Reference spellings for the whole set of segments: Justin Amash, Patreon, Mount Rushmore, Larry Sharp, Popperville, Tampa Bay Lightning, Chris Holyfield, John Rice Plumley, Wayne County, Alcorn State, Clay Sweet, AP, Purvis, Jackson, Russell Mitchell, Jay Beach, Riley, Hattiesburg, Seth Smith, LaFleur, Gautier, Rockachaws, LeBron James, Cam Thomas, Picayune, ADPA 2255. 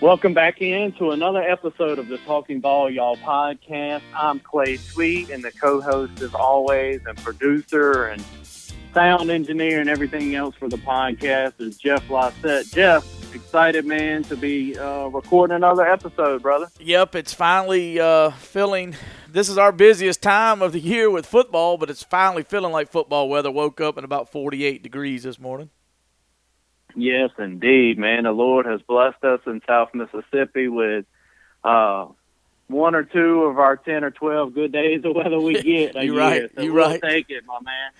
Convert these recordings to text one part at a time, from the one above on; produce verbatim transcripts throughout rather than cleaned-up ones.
Welcome back in to another episode of the Talking Ball Y'all podcast. I'm Clay Sweet, and the co-host as always, and producer and sound engineer and everything else for the podcast is Jeff Lassette. Jeff, excited, man, to be uh, recording another episode, brother. Yep, it's finally uh, feeling, this is our busiest time of the year with football, but it's finally feeling like football weather. Woke up in about forty-eight degrees this morning. Yes, indeed, man. The Lord has blessed us in South Mississippi with uh, one or two of our ten or twelve good days of weather we get. You're right. Year. So You're we'll right. Take it, my man.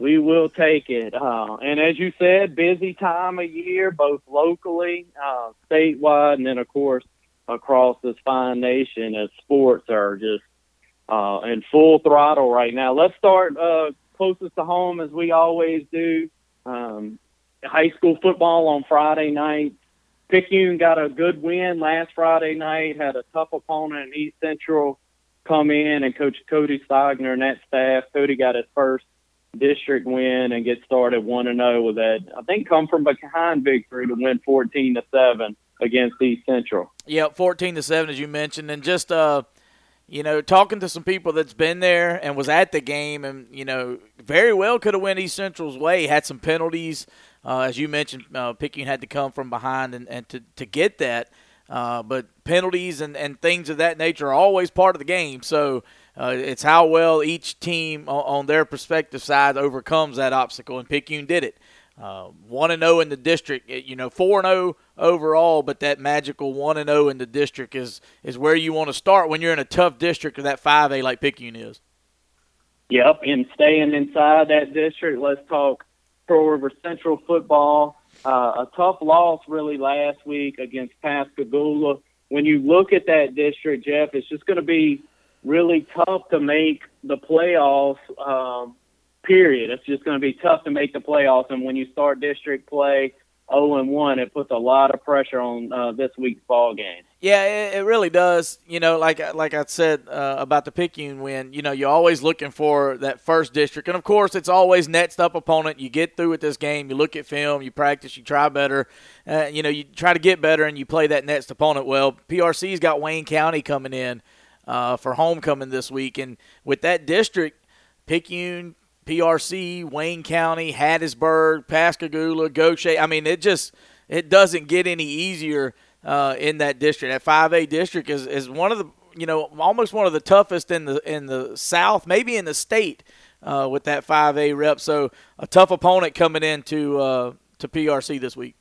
We will take it. Uh, and as you said, busy time of year, both locally, uh, statewide, and then, of course, across this fine nation as sports are just uh, in full throttle right now. Let's start uh, closest to home, as we always do. Um High school football on Friday night. Picayune got a good win last Friday night, had a tough opponent in East Central come in, and Coach Cody Steigner and that staff. Cody got his first district win and get started one and oh with that, I think, come from behind victory to win fourteen to seven against East Central. Yeah, fourteen to seven, as you mentioned. And just, uh, you know, talking to some people that's been there and was at the game, and, you know, very well could have went East Central's way, had some penalties. Uh, as you mentioned, uh, Picayune had to come from behind and, and to, to get that. Uh, but penalties and, and things of that nature are always part of the game. So uh, it's how well each team on, on their perspective side overcomes that obstacle, and Picayune did it. Uh, one and oh in the district, you know, four and oh overall, but that magical one and oh in the district is, is where you want to start when you're in a tough district of that five A like Picayune is. Yep, and staying inside that district, let's talk Pearl River Central football. Uh, a tough loss really last week against Pascagoula. When you look at that district, Jeff, it's just going to be really tough to make the playoffs, um, period. It's just going to be tough to make the playoffs. And when you start district play oh and one, it puts a lot of pressure on uh, this week's ball game. Yeah, it, it really does. You know, like like I said uh, about the Picayune win, you know, you're always looking for that first district. And, of course, it's always next up opponent. You get through with this game. You look at film. You practice. You try better. Uh, you know, you try to get better, and you play that next opponent well. P R C's got Wayne County coming in uh, for homecoming this week. And with that district, Picayune, P R C, Wayne County, Hattiesburg, Pascagoula, Gautier. I mean, it just it doesn't get any easier uh, in that district. That five A district is, is one of the, you know, almost one of the toughest in the in the South, maybe in the state uh, with that five A rep. So a tough opponent coming into uh, to P R C this week.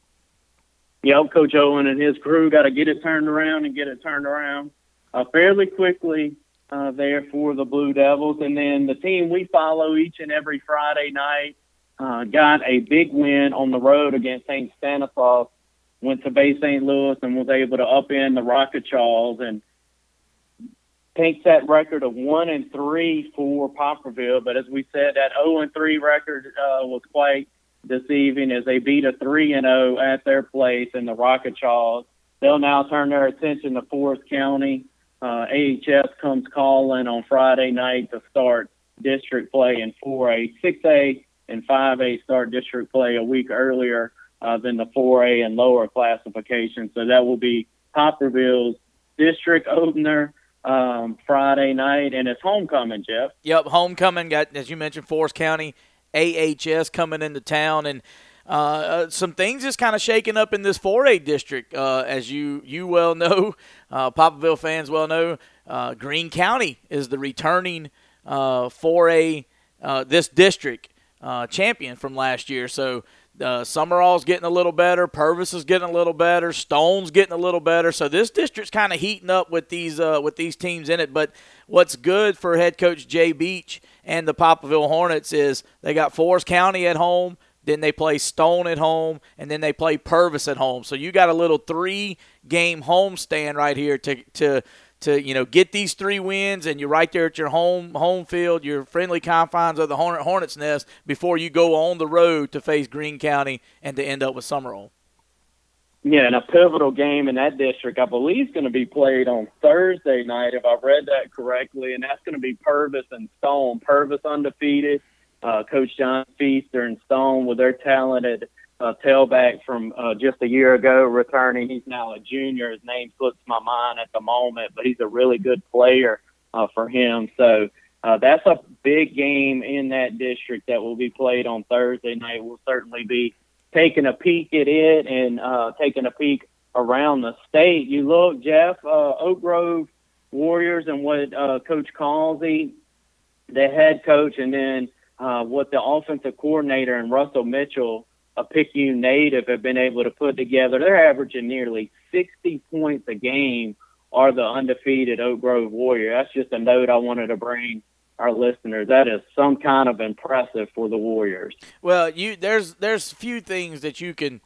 Yeah, Coach Owen and his crew got to get it turned around and get it turned around uh, fairly quickly. Uh, there for the Blue Devils. And then the team we follow each and every Friday night uh, got a big win on the road against Saint Stanislaus, went to Bay Saint Louis, and was able to upend the Rockachaws and takes that record of one and three for Popperville. But as we said, that oh and three record uh, was quite deceiving as they beat a three and oh at their place in the Rockachaws. They'll now turn their attention to Forest County. Uh, A H S comes calling on Friday night to start district play in four A. six A and five A start district play a week earlier uh, than the four A and lower classification. So that will be Popperville's district opener um, Friday night. And it's homecoming, Jeff. Yep, homecoming. Got, as you mentioned, Forest County, A H S coming into town. And uh, uh, some things just kind of shaking up in this four A district, uh, as you, you well know. Uh, Popperville fans well know uh, Green County is the returning uh, four A, uh, this district uh, champion from last year. So uh, Summerall's getting a little better. Purvis is getting a little better. Stone's getting a little better. So this district's kind of heating up with these uh, with these teams in it. But what's good for head coach Jay Beach and the Popperville Hornets is they got Forest County at home, then they play Stone at home, and then they play Purvis at home. So you got a little three-game homestand right here to to to you know get these three wins, and you're right there at your home home field, your friendly confines of the Hornet Hornets Nest before you go on the road to face Greene County and to end up with Summerall. Yeah, and a pivotal game in that district, I believe, is going to be played on Thursday night, if I read that correctly, and that's going to be Purvis and Stone. Purvis undefeated. Uh, Coach John Feaster and Stone with their talented a tailback from uh, just a year ago returning. He's now a junior. His name slips my mind at the moment, but he's a really good player uh, for him. So uh, that's a big game in that district that will be played on Thursday night. We'll certainly be taking a peek at it and uh, taking a peek around the state. You look, Jeff, uh, Oak Grove Warriors and what uh, Coach Causey, the head coach, and then uh, what the offensive coordinator and Russell Mitchell, a Picayune native, have been able to put together. They're averaging nearly sixty points a game are the undefeated Oak Grove Warriors. That's just a note I wanted to bring our listeners. That is some kind of impressive for the Warriors. Well, you there's there's few things that you can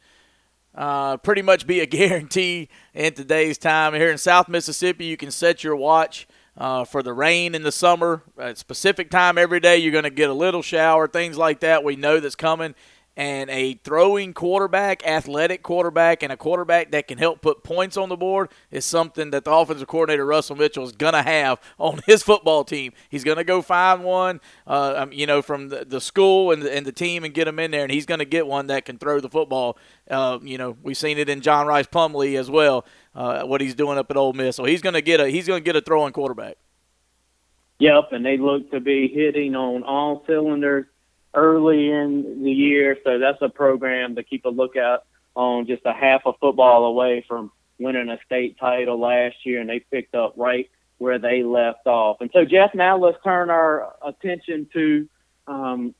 uh, pretty much be a guarantee in today's time. Here in South Mississippi, you can set your watch uh, for the rain in the summer. At a specific time every day, you're going to get a little shower, things like that we know that's coming. And a throwing quarterback, athletic quarterback, and a quarterback that can help put points on the board is something that the offensive coordinator, Russell Mitchell, is going to have on his football team. He's going to go find one, uh, you know, from the, the school and the, and the team and get him in there, and he's going to get one that can throw the football. Uh, you know, we've seen it in John Rice Plumley as well, uh, what he's doing up at Ole Miss. So he's going to get a he's going to get a throwing quarterback. Yep, and they look to be hitting on all cylinders early in the year, so that's a program to keep a lookout on. Just a half a football away from winning a state title last year, and they picked up right where they left off. And so, Jeff, now let's turn our attention to um,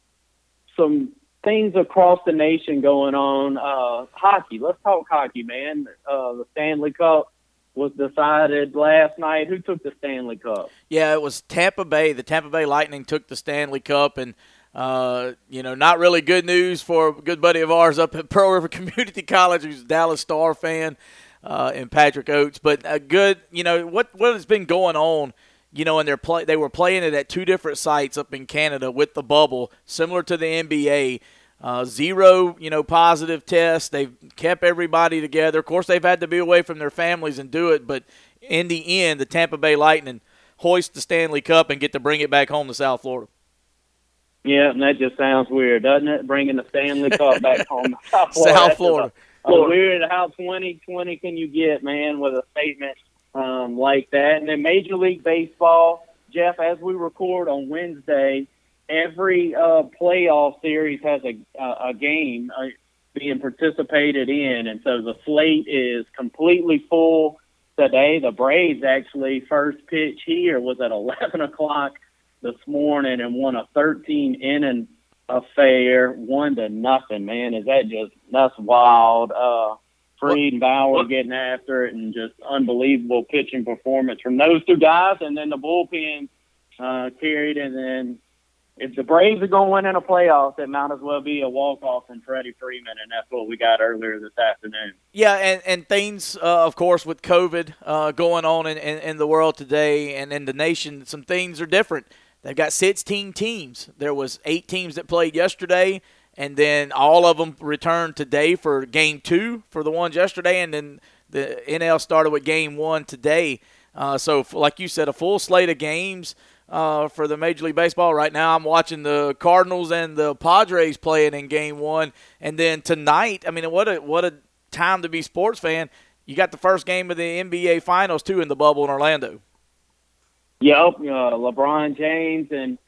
some things across the nation going on. Uh, hockey. Let's talk hockey, man. Uh, the Stanley Cup was decided last night. Who took the Stanley Cup? Yeah, it was Tampa Bay. The Tampa Bay Lightning took the Stanley Cup, and Uh, you know, not really good news for a good buddy of ours up at Pearl River Community College, who's a Dallas Star fan, uh, and Patrick Oates. But a good, you know, what what has been going on, you know, and they're play they were playing it at two different sites up in Canada with the bubble, similar to the N B A. Uh, zero, you know, positive tests. They've kept everybody together. Of course, they've had to be away from their families and do it. But in the end, the Tampa Bay Lightning hoist the Stanley Cup and get to bring it back home to South Florida. Yeah, and that just sounds weird, doesn't it? Bringing the Stanley Cup back home. South Florida. South Florida. A, a weird how twenty twenty can you get, man, with a statement um, like that. And then Major League Baseball, Jeff, as we record on Wednesday, every uh, playoff series has a, a, a game uh, being participated in. And so the slate is completely full today. The Braves actually first pitch here was at eleven o'clock this morning and won a thirteen inning affair, one to nothing. Man, is that just that's wild? Uh, Freed and Bauer getting after it, and just unbelievable pitching performance from those two guys. And then the bullpen uh, carried. And then if the Braves are going to win in a playoff, it might as well be a walk off from Freddie Freeman, and that's what we got earlier this afternoon. Yeah, and and things, uh, of course, with COVID uh, going on in, in in the world today and in the nation, some things are different. They've got sixteen teams. There was eight teams that played yesterday, and then all of them returned today for game two for the ones yesterday, and then the N L started with game one today. Uh, so, like you said, a full slate of games uh, for the Major League Baseball. Right now I'm watching the Cardinals and the Padres playing in game one. And then tonight, I mean, what a what a time to be sports fan. You got the first game of the N B A Finals, too, in the bubble in Orlando. Yep, uh, LeBron James and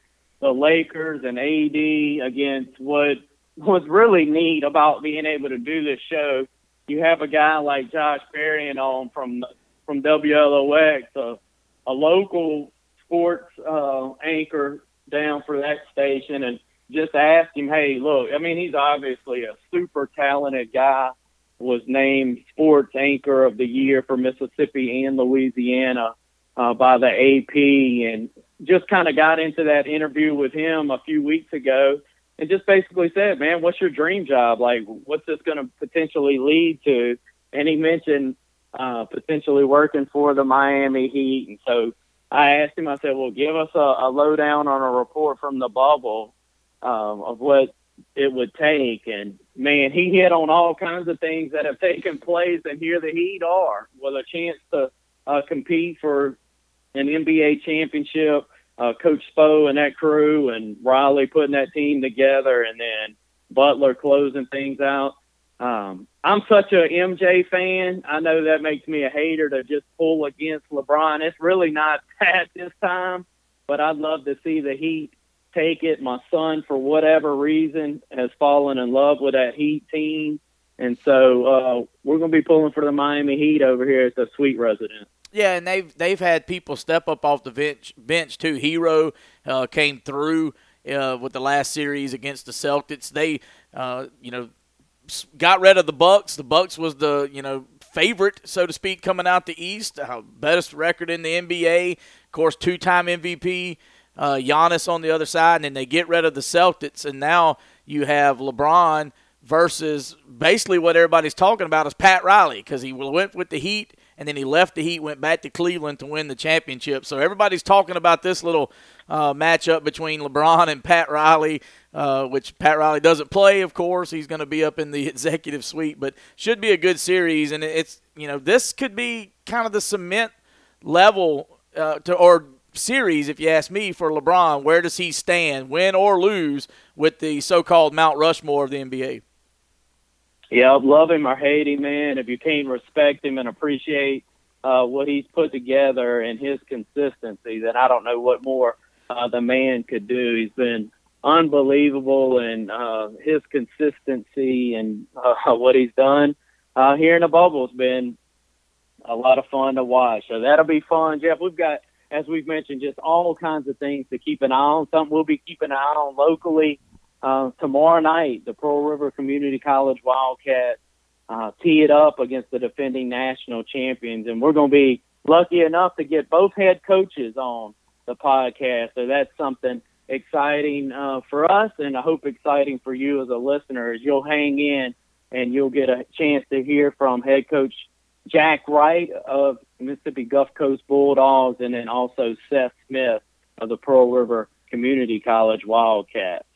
the Lakers and A D against what was really neat about being able to do this show. You have a guy like Josh Berrien on from from W L O X, a, a local sports uh, anchor down for that station, and just asked him, hey, look, I mean, he's obviously a super talented guy, was named Sports Anchor of the Year for Mississippi and Louisiana Uh, by the A P, and just kind of got into that interview with him a few weeks ago and just basically said, man, what's your dream job? Like, what's this going to potentially lead to? And he mentioned uh, potentially working for the Miami Heat. And so I asked him, I said, well, give us a, a lowdown on a report from the bubble um, of what it would take. And, man, he hit on all kinds of things that have taken place, and here the Heat are with a chance to uh, compete for an N B A championship, uh, Coach Spo and that crew, and Riley putting that team together, and then Butler closing things out Um, I'm such a M J fan. I know that makes me a hater to just pull against LeBron. It's really not that this time, but I'd love to see the Heat take it. My son, for whatever reason, has fallen in love with that Heat team. And so uh, we're going to be pulling for the Miami Heat over here at the Sweet Residence. Yeah, and they've, they've had people step up off the bench, bench too. Hero uh, came through uh, with the last series against the Celtics. They, uh, you know, got rid of the Bucks. The Bucks was the, you know, favorite, so to speak, coming out the East. Uh, best record in the N B A. Of course, two-time M V P uh, Giannis on the other side. And then they get rid of the Celtics. And now you have LeBron versus basically what everybody's talking about is Pat Riley, because he went with the Heat and then he left the Heat, went back to Cleveland to win the championship. So everybody's talking about this little uh, matchup between LeBron and Pat Riley, uh, which Pat Riley doesn't play, of course. He's going to be up in the executive suite, but should be a good series. And it's, you know, this could be kind of the cement level uh, to or series, if you ask me, for LeBron. Where does he stand, win or lose, with the so-called Mount Rushmore of the N B A? Yeah, love him or hate him, man. If you can't respect him and appreciate uh, what he's put together and his consistency, then I don't know what more uh, the man could do. He's been unbelievable, and uh, his consistency and uh, what he's done uh, here in the bubble has been a lot of fun to watch. So that'll be fun, Jeff. We've got, as we've mentioned, just all kinds of things to keep an eye on. Something we'll be keeping an eye on locally. Uh, tomorrow night, the Pearl River Community College Wildcats uh, tee it up against the defending national champions, and we're going to be lucky enough to get both head coaches on the podcast, so that's something exciting uh, for us, and I hope exciting for you as a listener, as you'll hang in and you'll get a chance to hear from head coach Jack Wright of Mississippi Gulf Coast Bulldogs, and then also Seth Smith of the Pearl River Community College Wildcats.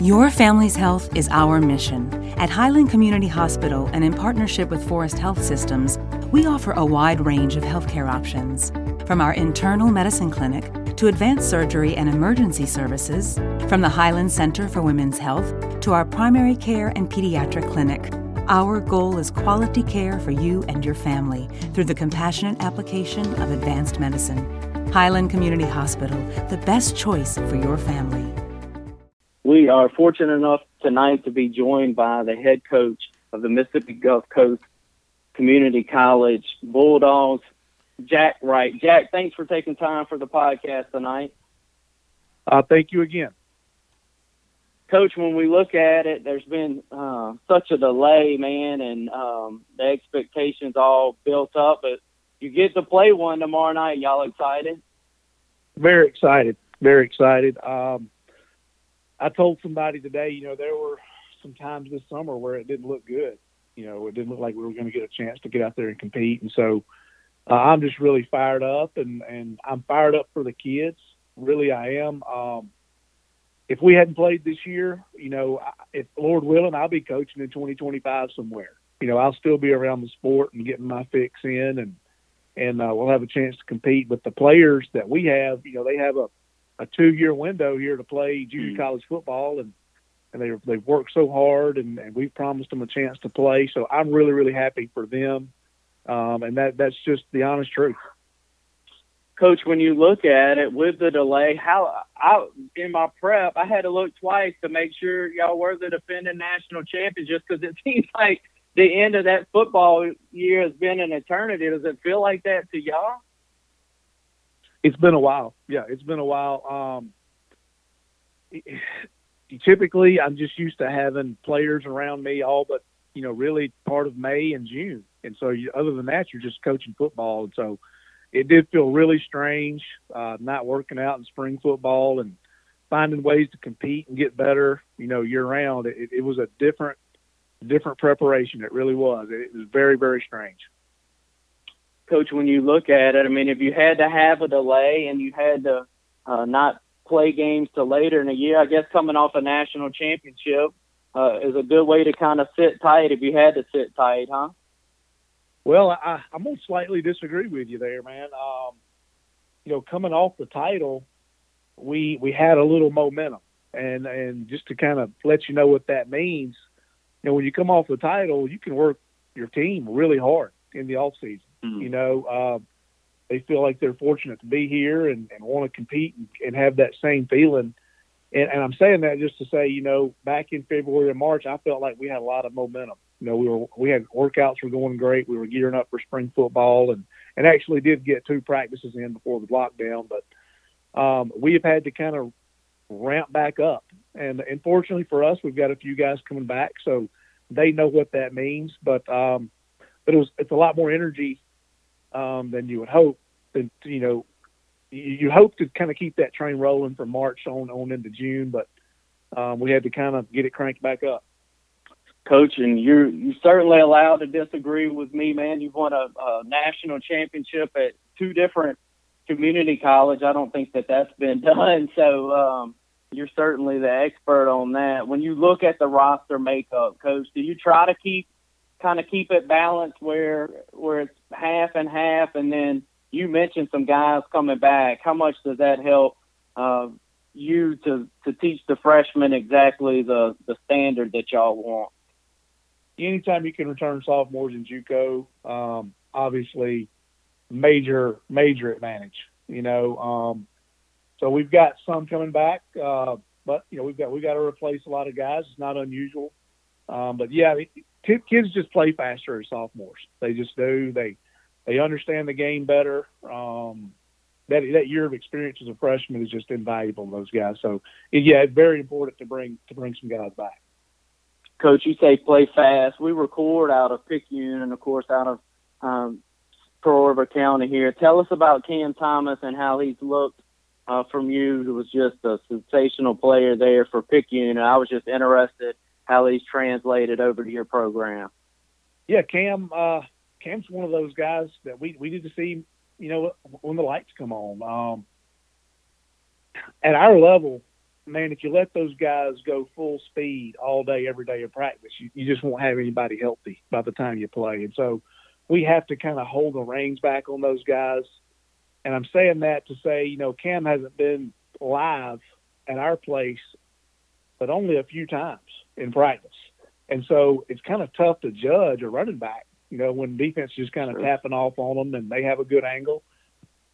Your family's health is our mission. At Highland Community Hospital and in partnership with Forest Health Systems, we offer a wide range of healthcare options. From our internal medicine clinic to advanced surgery and emergency services, from the Highland Center for Women's Health to our primary care and pediatric clinic, our goal is quality care for you and your family through the compassionate application of advanced medicine. Highland Community Hospital, the best choice for your family. We are fortunate enough tonight to be joined by the head coach of the Mississippi Gulf Coast Community College Bulldogs, Jack Wright. Jack, thanks for taking time for the podcast tonight. Uh, thank you again. Coach, when we look at it, there's been uh, such a delay, man, and um, the expectations all built up. But you get to play one tomorrow night. Y'all excited? Very excited. Very excited. Um, I told somebody today, you know, there were some times this summer where it didn't look good. You know, it didn't look like we were going to get a chance to get out there and compete. And so uh, I'm just really fired up, and, and I'm fired up for the kids. Really, I am. Um, if we hadn't played this year, you know, if Lord willing, I'll be coaching in twenty twenty-five somewhere. You know, I'll still be around the sport and getting my fix in, and, and uh, we'll have a chance to compete. But the players that we have, you know, they have a, a two-year window here to play junior college football, and, and they, they've worked so hard, and, and we've promised them a chance to play. So I'm really, really happy for them, um, and that that's just the honest truth. Coach, when you look at it with the delay, how I in my prep, I had to look twice to make sure y'all were the defending national champions, just because it seems like the end of that football year has been an eternity. Does it feel like that to y'all? It's been a while. Yeah, it's been a while. Um, it, typically, I'm just used to having players around me all but, you know, really part of May and June. And so you, other than that, you're just coaching football. And so it did feel really strange uh, not working out in spring football and finding ways to compete and get better, you know, year round. It, it was a different, different preparation. It really was. It, it was very, very strange. Coach, when you look at it, I mean, if you had to have a delay and you had to uh, not play games till later in the year, I guess coming off a national championship uh, is a good way to kind of sit tight if you had to sit tight, huh? Well, I, I'm going to slightly disagree with you there, man. Um, you know, coming off the title, we we had a little momentum. And, and just to kind of let you know what that means, you know, when you come off the title, you can work your team really hard in the off season. Mm-hmm. You know, uh, they feel like they're fortunate to be here and, and want to compete and, and have that same feeling. And, and I'm saying that just to say, you know, back in February and March, I felt like we had a lot of momentum. You know, we were we had workouts were going great. We were gearing up for spring football, and, and actually did get two practices in before the lockdown. But um, we have had to kind of ramp back up. And, and fortunately for us, we've got a few guys coming back, so they know what that means. But um, but it was it's a lot more energy um, than you would hope. And, you know, you hope to kind of keep that train rolling from March on, on into June, but um, we had to kind of get it cranked back up. Coach, and you're, you're certainly allowed to disagree with me, man. You've won a, a national championship at two different community colleges. I don't think that that's been done, so um, you're certainly the expert on that. When you look at the roster makeup, Coach, do you try to keep kind of keep it balanced where where it's half and half, and then you mentioned some guys coming back. How much does that help uh, you to, to teach the freshmen exactly the, the standard that y'all want? Anytime you can return sophomores in JUCO, um, obviously major, major advantage, you know. Um, so we've got some coming back, uh, but, you know, we've got we got to replace a lot of guys. It's not unusual. Um, but, yeah, it, kids just play faster as sophomores. They just do. They – They understand the game better. Um, that that year of experience as a freshman is just invaluable to those guys. So, yeah, it's very important to bring to bring some guys back. Coach, you say play fast. We record out of Picayune and, of course, out of um, Pearl River County here. Tell us about Cam Thomas and how he's looked uh, from you, who was just a sensational player there for Picayune. And I was just interested how he's translated over to your program. Yeah, Cam uh, – Cam's one of those guys that we, we need to see, you know, when the lights come on. Um, at our level, man, if you let those guys go full speed all day, every day of practice, you, you just won't have anybody healthy by the time you play. And so we have to kind of hold the reins back on those guys. And I'm saying that to say, you know, Cam hasn't been live at our place, but only a few times in practice. And so it's kind of tough to judge a running back, you know, when defense is kind of sure. tapping off on them and they have a good angle.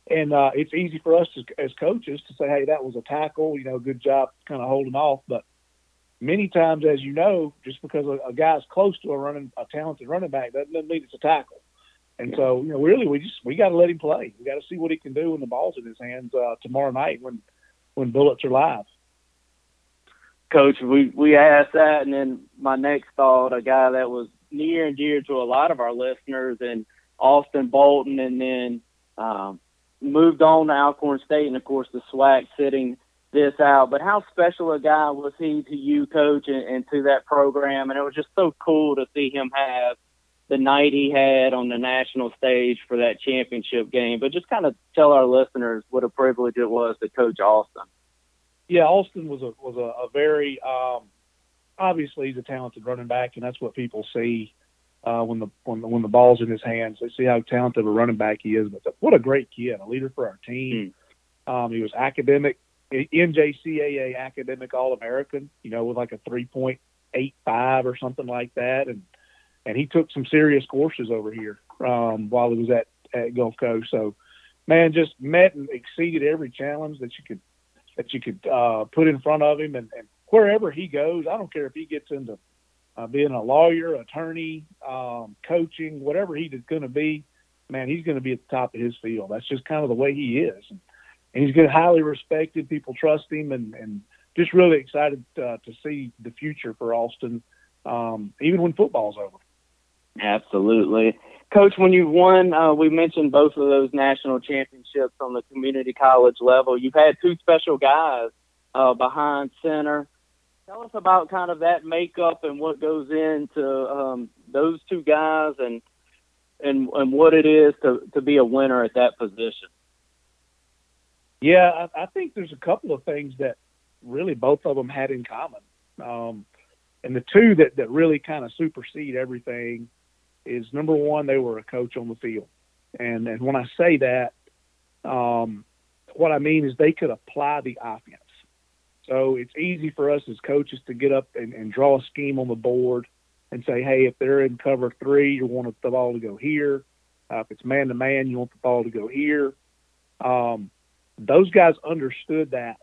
And uh, it's easy for us as, as coaches to say, hey, that was a tackle, you know, good job kind of holding off. But many times, as you know, just because a, a guy's close to a running, a talented running back, that doesn't mean it's a tackle. And yeah. so, you know, really, we just, we got to let him play. We got to see what he can do when the ball's in his hands uh, tomorrow night when, when bullets are live. Coach, we, we asked that. And then my next thought, a guy that was near and dear to a lot of our listeners, and Austin Bolton, and then um, moved on to Alcorn State, and, of course, the SWAC sitting this out. But how special a guy was he to you, Coach, and, and to that program? And it was just so cool to see him have the night he had on the national stage for that championship game. But just kind of tell our listeners what a privilege it was to coach Austin. Yeah, Austin was a, was a, a very um, – obviously he's a talented running back, and that's what people see uh, when the when the, when the ball's in his hands. They see how talented a running back he is. But what a great kid, a leader for our team. Mm. Um, he was academic, N J C A A academic All-American, you know, with like a three point eight five or something like that. And and he took some serious courses over here um, while he was at, at Gulf Coast. So, man, just met and exceeded every challenge that you could that you could uh, put in front of him, and, and wherever he goes, I don't care if he gets into uh, being a lawyer, attorney, um, coaching, whatever he's going to be, man, he's going to be at the top of his field. That's just kind of the way he is. And, and he's getting highly respected. People trust him, and, and just really excited uh, to see the future for Austin, um, even when football's over. Absolutely. Coach, when you've won, uh, we mentioned both of those national championships on the community college level. You've had two special guys uh, behind center. Tell us about kind of that makeup and what goes into um, those two guys, and and and what it is to, to be a winner at that position. Yeah, I, I think there's a couple of things that really both of them had in common. Um, and the two that, that really kind of supersede everything is, number one, they were a coach on the field. And, and when I say that, um, what I mean is they could apply the offense. So it's easy for us as coaches to get up and, and draw a scheme on the board and say, hey, if they're in cover three, you want the ball to go here. Uh, if it's man-to-man, you want the ball to go here. Um, those guys understood that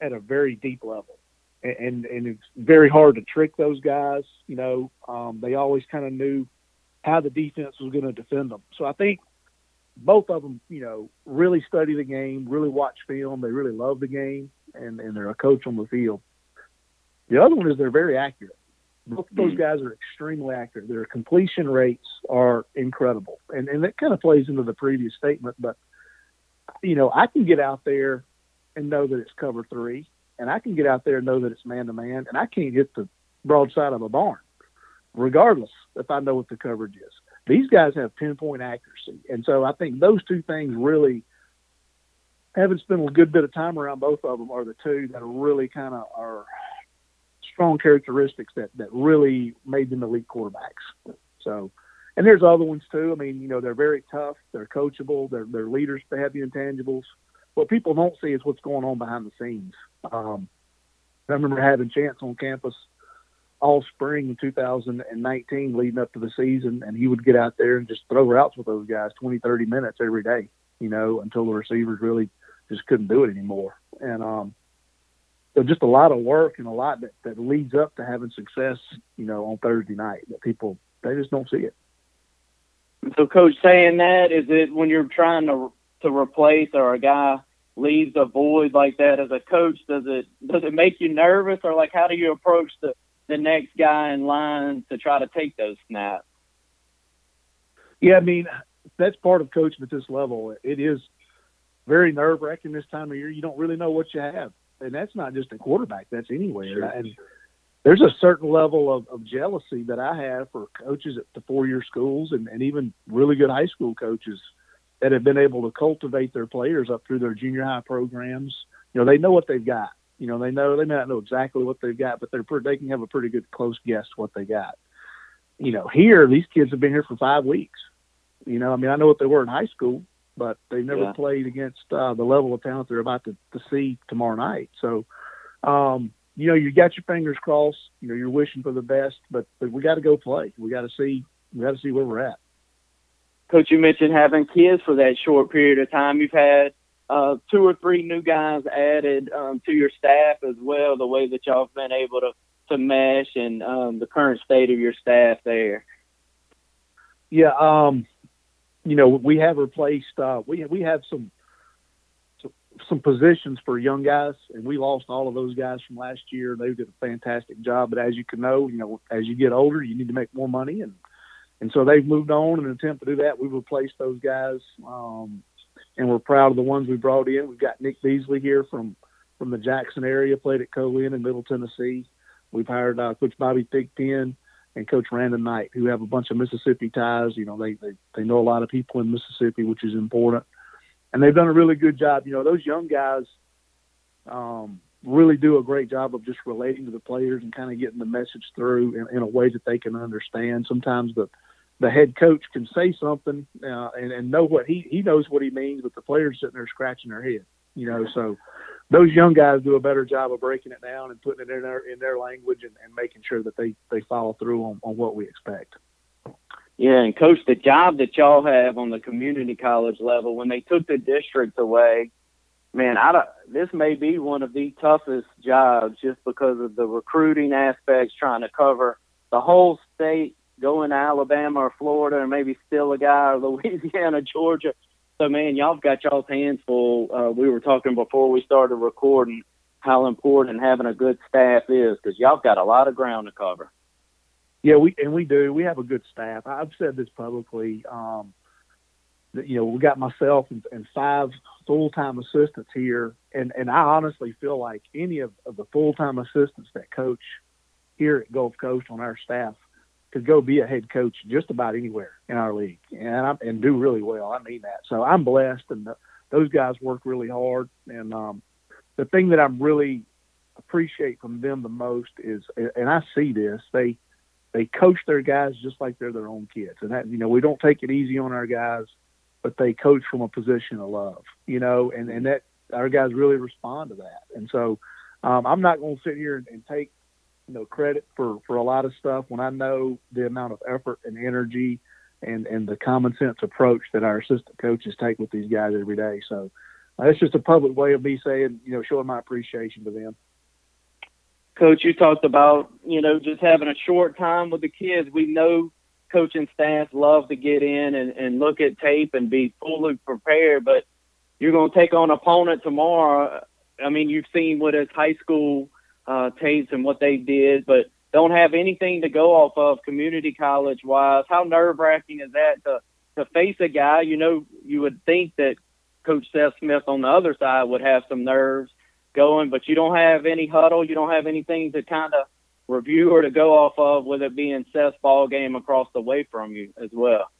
at a very deep level, and and, and it's very hard to trick those guys. You know, um, they always kind of knew how the defense was going to defend them. So I think both of them, you know, really study the game, really watch film. They really love the game, and, and they're a coach on the field. The other one is they're very accurate. Both of those guys are extremely accurate. Their completion rates are incredible. And and that kind of plays into the previous statement. But, you know, I can get out there and know that it's cover three, and I can get out there and know that it's man-to-man, and I can't hit the broadside of a barn, regardless if I know what the coverage is. These guys have pinpoint accuracy. And so I think those two things really, having spent a good bit of time around both of them, are the two that really kind of are – strong characteristics that, that really made them elite quarterbacks. So, and there's other ones too. I mean, you know, they're very tough. They're coachable. They're, they're leaders. They have the intangibles. What people don't see is what's going on behind the scenes. Um, I remember having Chance on campus all spring in two thousand nineteen leading up to the season, and he would get out there and just throw routes with those guys twenty, thirty minutes every day, you know, until the receivers really just couldn't do it anymore. And, um, So just a lot of work and a lot that, that leads up to having success, you know, on Thursday night. That people, they just don't see it. So, Coach, saying that, is it when you're trying to to replace or a guy leaves a void like that as a coach, does it does it make you nervous? Or, like, how do you approach the, the next guy in line to try to take those snaps? Yeah, I mean, that's part of coaching at this level. It is very nerve-wracking this time of year. You don't really know what you have. And that's not just a quarterback, that's anywhere. Sure. And there's a certain level of, of jealousy that I have for coaches at the four-year schools and, and even really good high school coaches that have been able to cultivate their players up through their junior high programs. You know, they know what they've got. You know, they know they may not know exactly what they've got, but they're they can have a pretty good close guess what they got. You know, here, these kids have been here for five weeks. You know, I mean, I know what they were in high school, but they never yeah. played against uh, the level of talent they're about to, to see tomorrow night. So, um, you know, you got your fingers crossed. You know, you're wishing for the best, but, but we got to go play. We got to see. We got to see where we're at. Coach, you mentioned having kids for that short period of time. You've had uh, two or three new guys added um, to your staff as well. The way that y'all have been able to to mesh and um, the current state of your staff there. Yeah. Um, You know, we have replaced uh, – we we have some some positions for young guys, and we lost all of those guys from last year. They did a fantastic job. But as you can know, you know, as you get older, you need to make more money. And, and so they've moved on in an attempt to do that. We've replaced those guys, um, and we're proud of the ones we brought in. We've got Nick Beasley here from, from the Jackson area, played at Colin in Middle Tennessee. We've hired uh, Coach Bobby Pigpen and Coach Random Knight, who have a bunch of Mississippi ties. You know, they, they they know a lot of people in Mississippi, which is important. And they've done a really good job. You know, those young guys um, really do a great job of just relating to the players and kind of getting the message through in, in a way that they can understand. Sometimes the, the head coach can say something uh, and, and know what he, he knows what he means, but the players sitting there scratching their head. You know, so those young guys do a better job of breaking it down and putting it in their in their language and, and making sure that they, they follow through on, on what we expect. Yeah, and Coach, the job that y'all have on the community college level, when they took the district away, man, I don't, this may be one of the toughest jobs just because of the recruiting aspects, trying to cover the whole state, going to Alabama or Florida, and maybe still a guy or Louisiana, Georgia. So, man, y'all've got y'all's hands full. Uh, we were talking before we started recording how important having a good staff is because y'all've got a lot of ground to cover. Yeah, we and we do. We have a good staff. I've said this publicly. Um, that, you know, we got myself and, and five full-time assistants here, and, and I honestly feel like any of, of the full-time assistants that coach here at Gulf Coast on our staff could go be a head coach just about anywhere in our league and I'm, and do really well. I mean that. So I'm blessed, and the, those guys work really hard. And um, the thing that I really appreciate from them the most is, and I see this, they they coach their guys just like they're their own kids. And that, you know, we don't take it easy on our guys, but they coach from a position of love, you know, and, and that our guys really respond to that. And so um, I'm not going to sit here and, and take you know, credit for, for a lot of stuff when I know the amount of effort and energy and, and the common sense approach that our assistant coaches take with these guys every day. So uh, that's just a public way of me saying, you know, showing my appreciation to them. Coach, you talked about, you know, just having a short time with the kids. We know coaching staff love to get in and, and look at tape and be fully prepared, but you're going to take on an opponent tomorrow. I mean, you've seen what his high school uh, tapes and what they did, but don't have anything to go off of community college-wise. How nerve-wracking is that to, to face a guy? You know, you would think that Coach Seth Smith on the other side would have some nerves going, but you don't have any huddle. You don't have anything to kind of review or to go off of, with it being Seth's ball game across the way from you as well.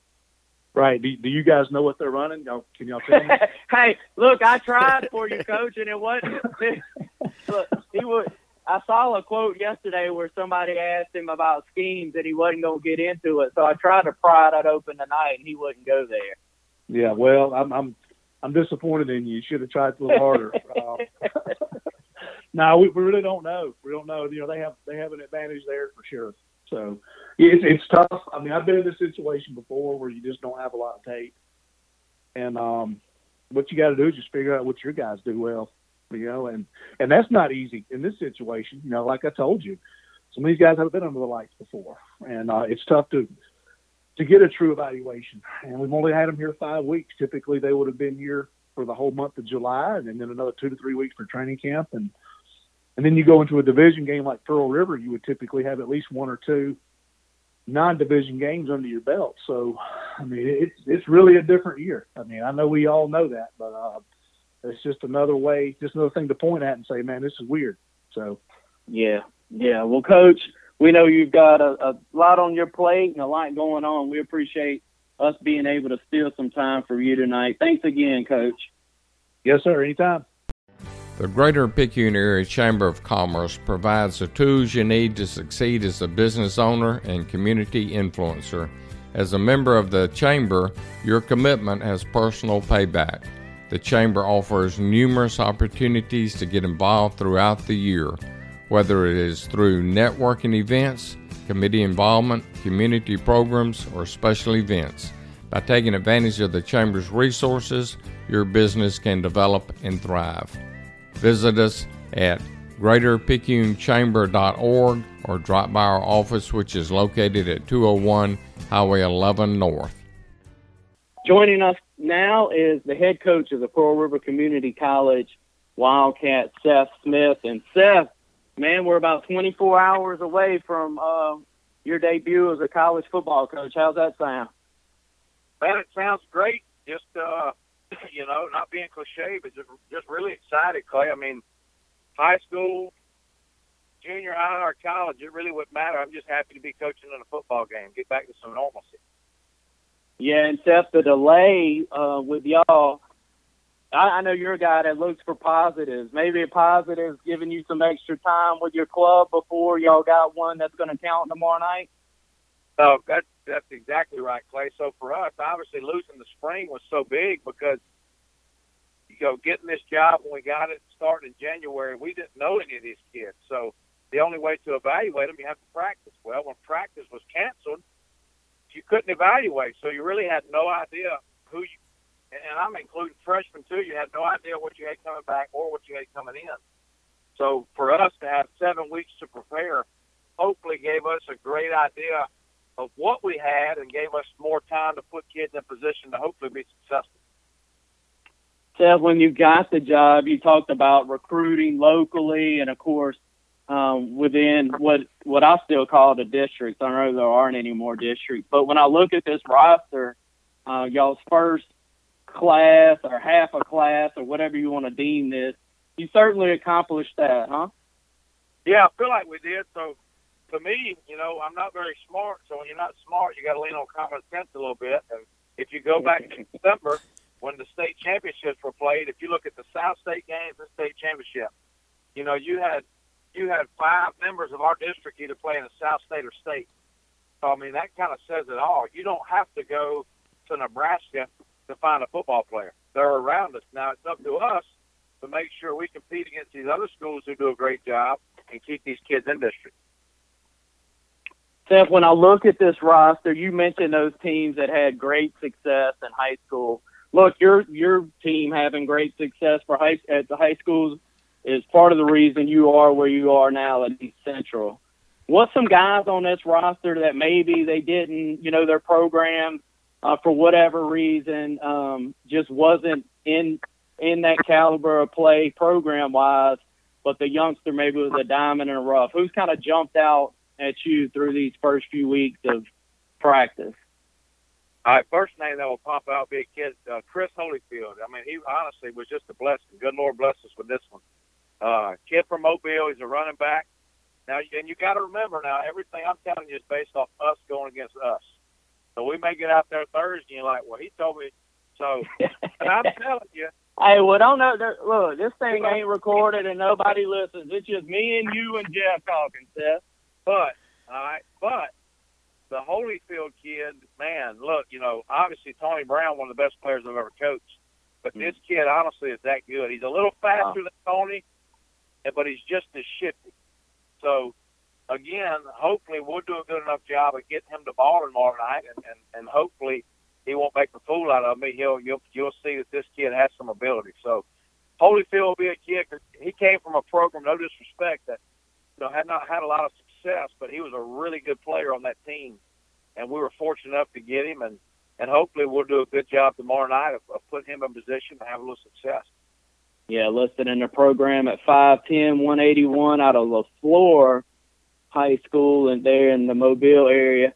Right. Do, do you guys know what they're running? Y'all, can y'all tell me? Hey, look, I tried for you, Coach, and it wasn't. Look, he would. I saw a quote yesterday where somebody asked him about schemes and he wasn't going to get into it. So I tried to pry it open tonight, and he wouldn't go there. Yeah, well, I'm I'm, I'm disappointed in you. You should have tried a little harder. um, no, we, we really don't know. We don't know. You know, they have they have an advantage there for sure. So it's it's tough. I mean, I've been in this situation before where you just don't have a lot of tape, and um, what you got to do is just figure out what your guys do well, you know, and, and that's not easy in this situation. You know, like I told you, some of these guys haven't been under the lights before, and uh, it's tough to to get a true evaluation. And we've only had them here five weeks. Typically, they would have been here for the whole month of July, and then another two to three weeks for training camp, and. And then you go into a division game like Pearl River, you would typically have at least one or two non-division games under your belt. So, I mean, it's it's really a different year. I mean, I know we all know that, but uh, it's just another way, just another thing to point at and say, man, this is weird. So, yeah, yeah. Well, Coach, we know you've got a, a lot on your plate and a lot going on. We appreciate us being able to steal some time for you tonight. Thanks again, Coach. Yes, sir. Anytime. The Greater Picayune Area Chamber of Commerce provides the tools you need to succeed as a business owner and community influencer. As a member of the Chamber, your commitment has personal payback. The Chamber offers numerous opportunities to get involved throughout the year, whether it is through networking events, committee involvement, community programs, or special events. By taking advantage of the Chamber's resources, your business can develop and thrive. Visit us at greater picayune chamber dot org or drop by our office, which is located at two oh one Highway eleven North. Joining us now is the head coach of the Pearl River Community College Wildcats, Seth Smith. And Seth, man, we're about twenty-four hours away from uh, your debut as a college football coach. How's that sound? Man, it sounds great. Just, uh, you know, not being cliche, but just, just really excited, Clay. I mean, high school, junior high, or college, it really wouldn't matter. I'm just happy to be coaching in a football game, get back to some normalcy. Yeah, and Seth, the delay uh, with y'all, I, I know you're a guy that looks for positives. Maybe a positive is giving you some extra time with your club before y'all got one that's going to count tomorrow night. Oh, that's, that's exactly right, Clay. So for us, obviously losing the spring was so big because, you know, getting this job when we got it started in January, we didn't know any of these kids. So the only way to evaluate them, you have to practice. Well, when practice was canceled, you couldn't evaluate. So you really had no idea who you – and I'm including freshmen too. You had no idea what you had coming back or what you had coming in. So for us to have seven weeks to prepare hopefully gave us a great idea of what we had and gave us more time to put kids in a position to hopefully be successful. Seth, when you got the job, you talked about recruiting locally and, of course, um, within what what I still call the districts. I know there aren't any more districts, but when I look at this roster, uh, y'all's first class or half a class or whatever you want to deem this, you certainly accomplished that, huh? Yeah, I feel like we did, so to me, you know, I'm not very smart, so when you're not smart, you got to lean on common sense a little bit. And if you go back to December, when the state championships were played, if you look at the South State games and state championship, you know, you had you had five members of our district either playing in South State or state. So, I mean, that kind of says it all. You don't have to go to Nebraska to find a football player. They're around us. Now, it's up to us to make sure we compete against these other schools who do a great job and keep these kids in district. Seth, when I look at this roster, you mentioned those teams that had great success in high school. Look, your your team having great success for high, at the high schools is part of the reason you are where you are now at East Central. What's some guys on this roster that maybe they didn't, you know, their program uh, for whatever reason um, just wasn't in in that caliber of play program-wise, but the youngster maybe was a diamond in the rough? Who's kind of jumped out at you through these first few weeks of practice? All right, first name that will pop out be a kid, uh, Chris Holyfield. I mean, he honestly was just a blessing. Good Lord bless us with this one. Uh, kid from Mobile, he's a running back. Now, and you got to remember now, everything I'm telling you is based off us going against us. So we may get out there Thursday and you're like, well, he told me so. And I'm telling you. Hey, well, don't know. Look, this thing ain't recorded and nobody listens. It's just me and you and Jeff talking, Seth. But, all right, but the Holyfield kid, man, look, you know, obviously Tony Brown, one of the best players I've ever coached. But mm-hmm. this kid, honestly, is that good. He's a little faster wow. than Tony, but he's just as shifty. So, again, hopefully we'll do a good enough job of getting him the ball tomorrow night, and, and, and hopefully he won't make a fool out of me. He'll you'll, you'll see that this kid has some ability. So, Holyfield will be a kid. He came from a program, no disrespect, that you know, had not had a lot of success, but he was a really good player on that team, and we were fortunate enough to get him, and, and hopefully we'll do a good job tomorrow night of, of putting him in position to have a little success. Yeah, listed in the program at five ten, one eighty-one out of LaFleur High School and there in the Mobile area.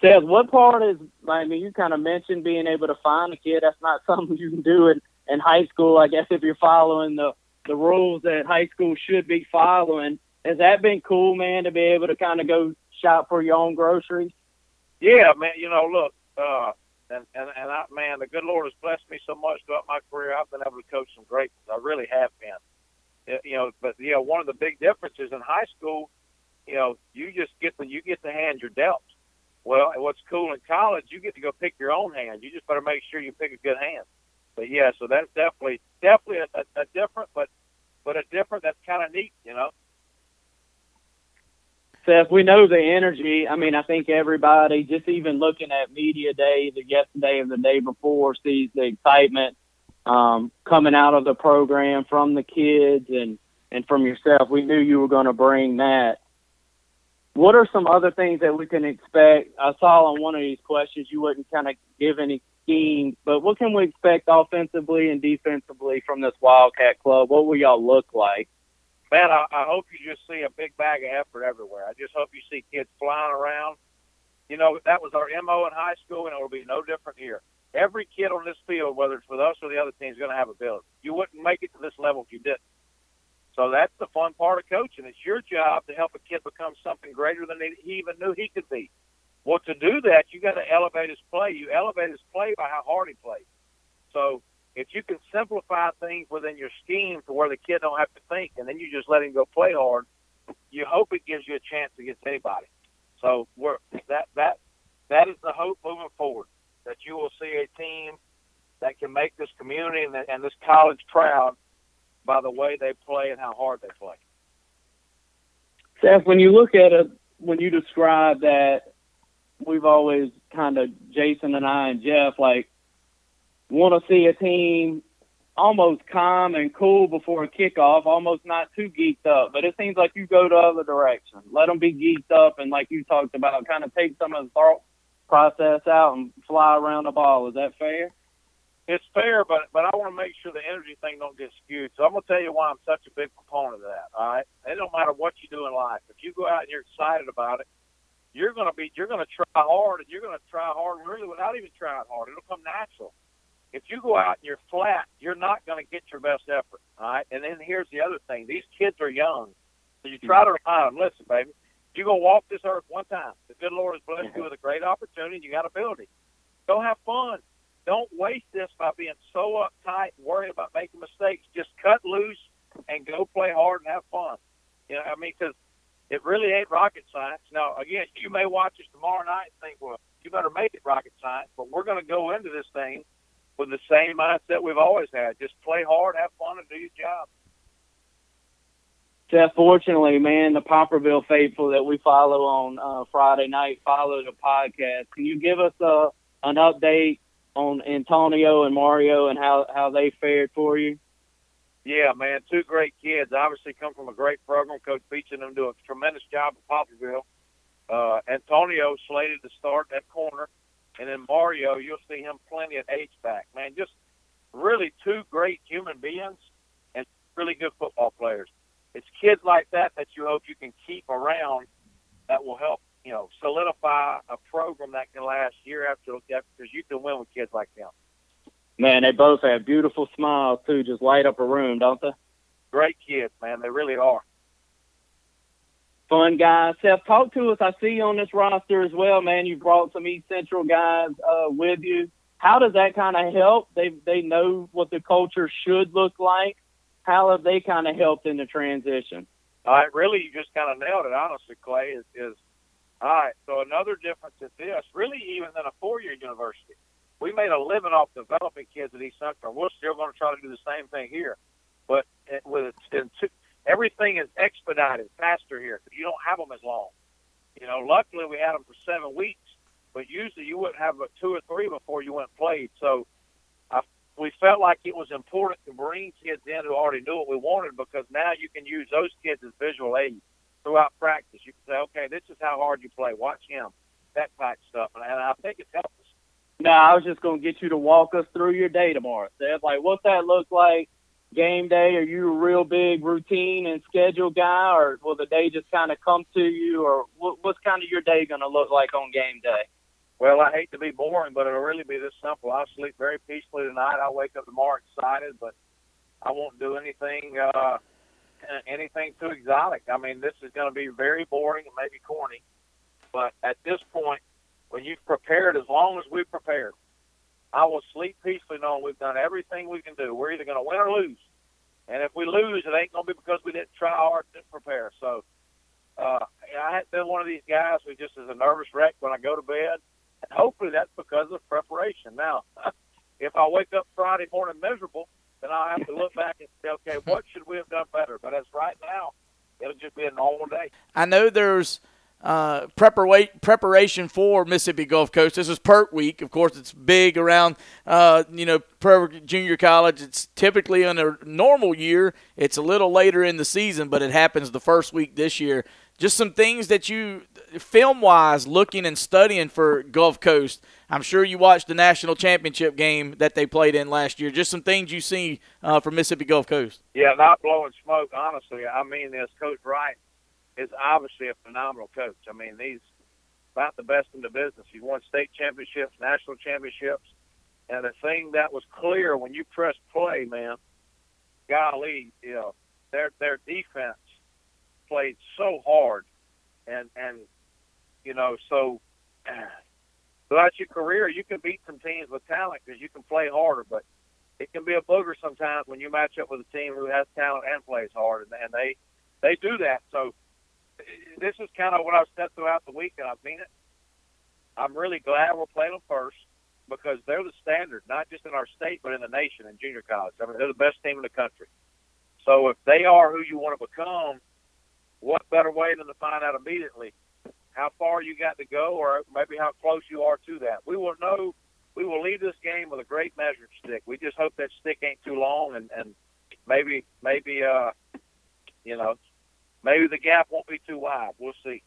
Seth, what part is, I mean, you kind of mentioned being able to find a kid. That's not something you can do in, in high school, I guess, if you're following the, the rules that high school should be following. Has that been cool, man, to be able to kind of go shop for your own groceries? Yeah, man, you know, look, uh, And, and, and I, man, the good Lord has blessed me so much throughout my career. I've been able to coach some great ones. I really have been. You know, but, you know, one of the big differences in high school, you know, you just get the, you get the hand you're dealt. Well, and what's cool in college, you get to go pick your own hand. You just better make sure you pick a good hand. But, yeah, so that's definitely definitely a, a, a different, but, but a different that's kind of neat, you know. Seth, we know the energy. I mean, I think everybody, just even looking at media day, the yesterday and the day before, sees the excitement um, coming out of the program from the kids and, and from yourself. We knew you were going to bring that. What are some other things that we can expect? I saw on one of these questions you wouldn't kind of give any schemes, but what can we expect offensively and defensively from this Wildcat Club? What will y'all look like? Man, I, I hope you just see a big bag of effort everywhere. I just hope you see kids flying around. You know, that was our M O in high school, and it will be no different here. Every kid on this field, whether it's with us or the other team, is going to have ability. You wouldn't make it to this level if you didn't. So that's the fun part of coaching. It's your job to help a kid become something greater than he even knew he could be. Well, to do that, you got to elevate his play. You elevate his play by how hard he plays. So if you can simplify things within your scheme to where the kid don't have to think, and then you just let him go play hard, you hope it gives you a chance against anybody. So we're, that that that is the hope moving forward, that you will see a team that can make this community and, and this college proud by the way they play and how hard they play. Seth, when you look at it, when you describe that, we've always kind of, Jason and I and Jeff, like, want to see a team almost calm and cool before a kickoff, almost not too geeked up. But it seems like you go the other direction. Let them be geeked up and, like you talked about, kind of take some of the thought process out and fly around the ball. Is that fair? It's fair, but but I want to make sure the energy thing don't get skewed. So I'm going to tell you why I'm such a big proponent of that, all right? It don't matter what you do in life. If you go out and you're excited about it, you're going to be you're going to try hard, and you're going to try hard really without even trying hard. It'll come natural. If you go out and you're flat, you're not going to get your best effort, all right? And then here's the other thing. These kids are young, so you try to remind them, listen, baby, you're going to walk this earth one time. The good Lord has blessed you with a great opportunity, and you got ability. Go have fun. Don't waste this by being so uptight and worried about making mistakes. Just cut loose and go play hard and have fun. You know what I mean? Because it really ain't rocket science. Now, again, you may watch us tomorrow night and think, well, you better make it rocket science, but we're going to go into this thing with the same mindset we've always had. Just play hard, have fun, and do your job. Seth, fortunately, man, the Popperville faithful that we follow on uh, Friday night follow the podcast. Can you give us uh, an update on Antonio and Mario and how, how they fared for you? Yeah, man, two great kids. Obviously come from a great program. Coach Beach and them do a tremendous job at Popperville. Uh, Antonio slated to start at corner, and then Mario, you'll see him plenty at H-back. Man, just really two great human beings and really good football players. It's kids like that that you hope you can keep around that will help, you know, solidify a program that can last year after year, because you can win with kids like them. Man, they both have beautiful smiles, too, just light up a room, don't they? Great kids, man. They really are. Fun guys. Seth, talk to us. I see you on this roster as well, man. You brought some East Central guys uh, with you. How does that kind of help? They they know what the culture should look like. How have they kind of helped in the transition? All right, really, you just kind of nailed it, honestly, Clay. Is, is all right, so another difference is this, really even in a four-year university, we made a living off developing kids at East Central. We're still going to try to do the same thing here, but it, with it, everything is expedited faster here because you don't have them as long. You know, luckily we had them for seven weeks, but usually you wouldn't have but two or three before you went and played, so I we felt like it was important to bring kids in who already knew what we wanted, because now you can use those kids as visual aids throughout practice. You can say, okay, this is how hard you play. Watch him. That type stuff. And I think it's helped us. No, I was just going to get you to walk us through your day tomorrow, Seth. Like, what's that look like? Game day, are you a real big routine and schedule guy, or will the day just kind of come to you? Or what, what's kind of your day going to look like on game day? Well, I hate to be boring, but it'll really be this simple. I'll sleep very peacefully tonight. I'll wake up tomorrow excited, but I won't do anything uh, anything too exotic. I mean, this is going to be very boring and maybe corny. But at this point, when you've prepared, as long as we've prepared, I will sleep peacefully knowing we've done everything we can do. We're either going to win or lose. And if we lose, it ain't going to be because we didn't try hard to prepare. So uh, I have been one of these guys who just is a nervous wreck when I go to bed. And hopefully that's because of preparation. Now, if I wake up Friday morning miserable, then I'll have to look back and say, okay, what should we have done better? But as right now, it'll just be a normal day. I know there's uh, prepara- preparation for Mississippi Gulf Coast. This is PERT week. Of course, it's big around, uh, you know, Pearl Junior College. It's typically in a normal year. It's a little later in the season, but it happens the first week this year. Just some things that you, film-wise, looking and studying for Gulf Coast. I'm sure you watched the national championship game that they played in last year. Just some things you see uh, from Mississippi Gulf Coast. Yeah, not blowing smoke, honestly. I mean, this Coach Wright is obviously a phenomenal coach. I mean, he's about the best in the business. He's won state championships, national championships. And the thing that was clear when you press play, man, golly, you know, their, their defense played so hard, and and you know, so throughout your career you can beat some teams with talent because you can play harder, but it can be a booger sometimes when you match up with a team who has talent and plays hard, and, and they they do that. So this is kind of what I've said throughout the week, and I mean it. I'm really glad we're playing them first, because they're the standard, not just in our state but in the nation in junior college. I mean, they're the best team in the country. So if they are who you want to become, what better way than to find out immediately how far you got to go, or maybe how close you are to that. We will know. We will leave this game with a great measuring stick. We just hope that stick ain't too long, and, and maybe maybe uh you know maybe the gap won't be too wide. We'll see.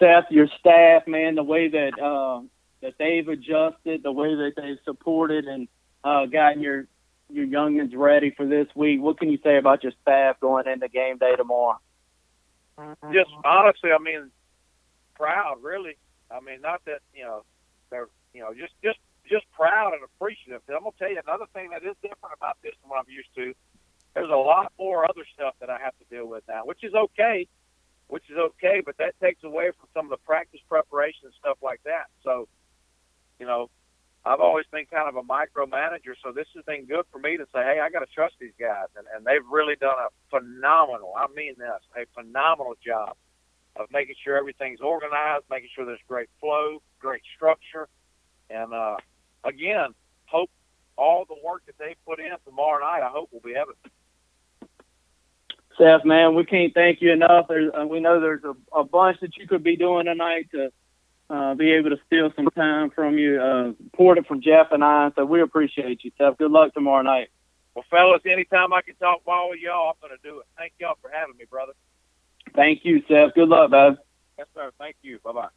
Seth, your staff, man, the way that uh, that they've adjusted, the way that they've supported and uh, gotten your. your youngins ready for this week. What can you say about your staff going into game day tomorrow? Just honestly, I mean, proud, really. I mean, not that, you know, they're, you know, just, just, just proud and appreciative. I'm going to tell you another thing that is different about this than what I'm used to. There's a lot more other stuff that I have to deal with now, which is okay, which is okay, but that takes away from some of the practice preparation and stuff like that. So, you know, I've always been kind of a micromanager, so this has been good for me to say, hey, I got to trust these guys. And, and they've really done a phenomenal, I mean this, a phenomenal job of making sure everything's organized, making sure there's great flow, great structure. And, uh, again, hope all the work that they put in tomorrow night, I hope will be evident. Seth, man, we can't thank you enough. There's, uh, we know there's a, a bunch that you could be doing tonight to uh, be able to steal some time from you. Uh, poured it from Jeff and I, so we appreciate you, Seth. Good luck tomorrow night. Well, fellas, anytime I can talk ball with y'all, I'm going to do it. Thank y'all for having me, brother. Thank you, Seth. Good luck, man. Yes, sir. Thank you. Bye-bye.